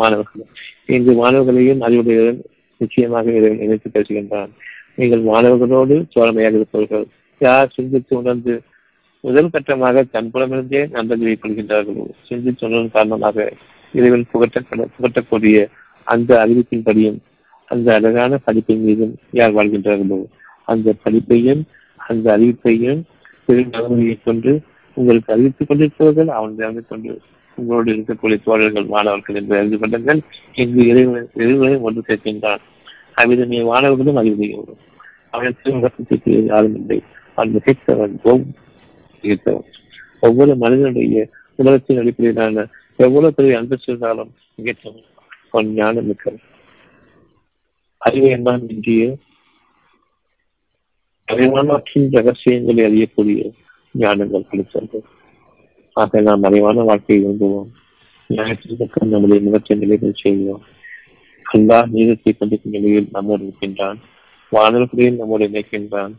மாணவர்களும் இன்று மாணவர்களையும் அறிவுடையோரும் நிச்சயமாக இணைத்து பேசுகின்றான். நீங்கள் மாணவர்களோடு தோழமையாக இருப்பவர்கள். யார் சிந்தித்து உணர்ந்து முதல் கட்டமாக தன் புலமிருந்தே நன்மை கொள்கின்றார்களோ சிந்தித்து உணர்வு காரணமாக இறைவன் புகட்டக்கூடிய அந்த அறிவிப்பின்படியும் அந்த அழகான படிப்பின் மீதும் யார் வாழ்கின்றார்களோ அந்த படிப்பையும் அந்த அறிவிப்பையும் பெருநகர்வையைக் கொண்டு உங்களுக்கு அறிவித்துக் கொண்டிருப்பவர்கள் அவன் அறிந்து கொண்டு உங்களோடு இருக்கக்கூடிய தோழர்கள் மாணவர்கள் என்று அறிந்து கொண்டவர்கள் இங்கு இறைவனை ஒன்று சேர்க்கின்றான். அவ்விதமே மாணவர்களும் அறிவுறும். அவனுக்கு யாரும் இல்லை. அவன் மிகத்தவன், மிகத்தவன். ஒவ்வொரு மனிதனுடைய உலகத்தின் அடிப்படையிலான எவ்வளவு பெரிய அன்பு சென்றாலும் மிகத்தவன். அவன் ஞானம் மிக்கவன். அறிவையெல்லாம் இன்றைய மறைவானவற்றின் ரகசியங்களை அறியக்கூடிய ஞானங்கள் அளித்தது. ஆக நாம் மறைவான வாழ்க்கையை விரும்புவோம். ஞானத்திற்கு நம்முடைய முகற்ற நிலைகள் செய்வோம். அல்லா நீதத்தை கொண்டிருக்கும் நிலையில் நம்மோடு இருக்கின்றான். வானல்களில் நம்மோடு இணைக்கின்றான்.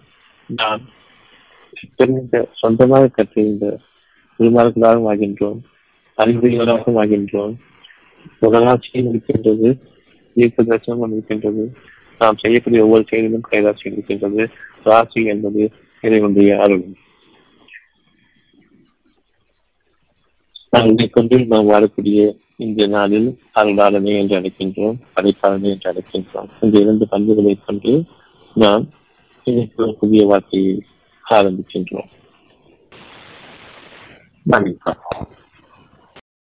நாம் தெரிந்த சொந்தமாக கற்றிருந்த குருமார்களாகவும் ஆகின்றோம், அறிவுரையாளராகவும் ஆகின்றோம். உலகாட்சியும் இருக்கின்றது, தீர்க்கதரிசனமும் இருக்கின்றது. நாம் செய்யக்கூடிய ஒவ்வொரு செயலிலும் கைராசி இருக்கின்றது. ராசி என்பது இறைவனுடைய அருள். நாம் இதைக்கொண்டு நாம் வாழக்கூடிய இந்த நாளில் அருளாளனே என்று அழைக்கின்றோம், படைப்பாளனே என்று அழைக்கின்றோம். இந்த இரண்டு பண்புகளை கொண்டு நாம் இதற்கு புதிய வார்த்தையை ஆரம்பிக்கின்றோம்.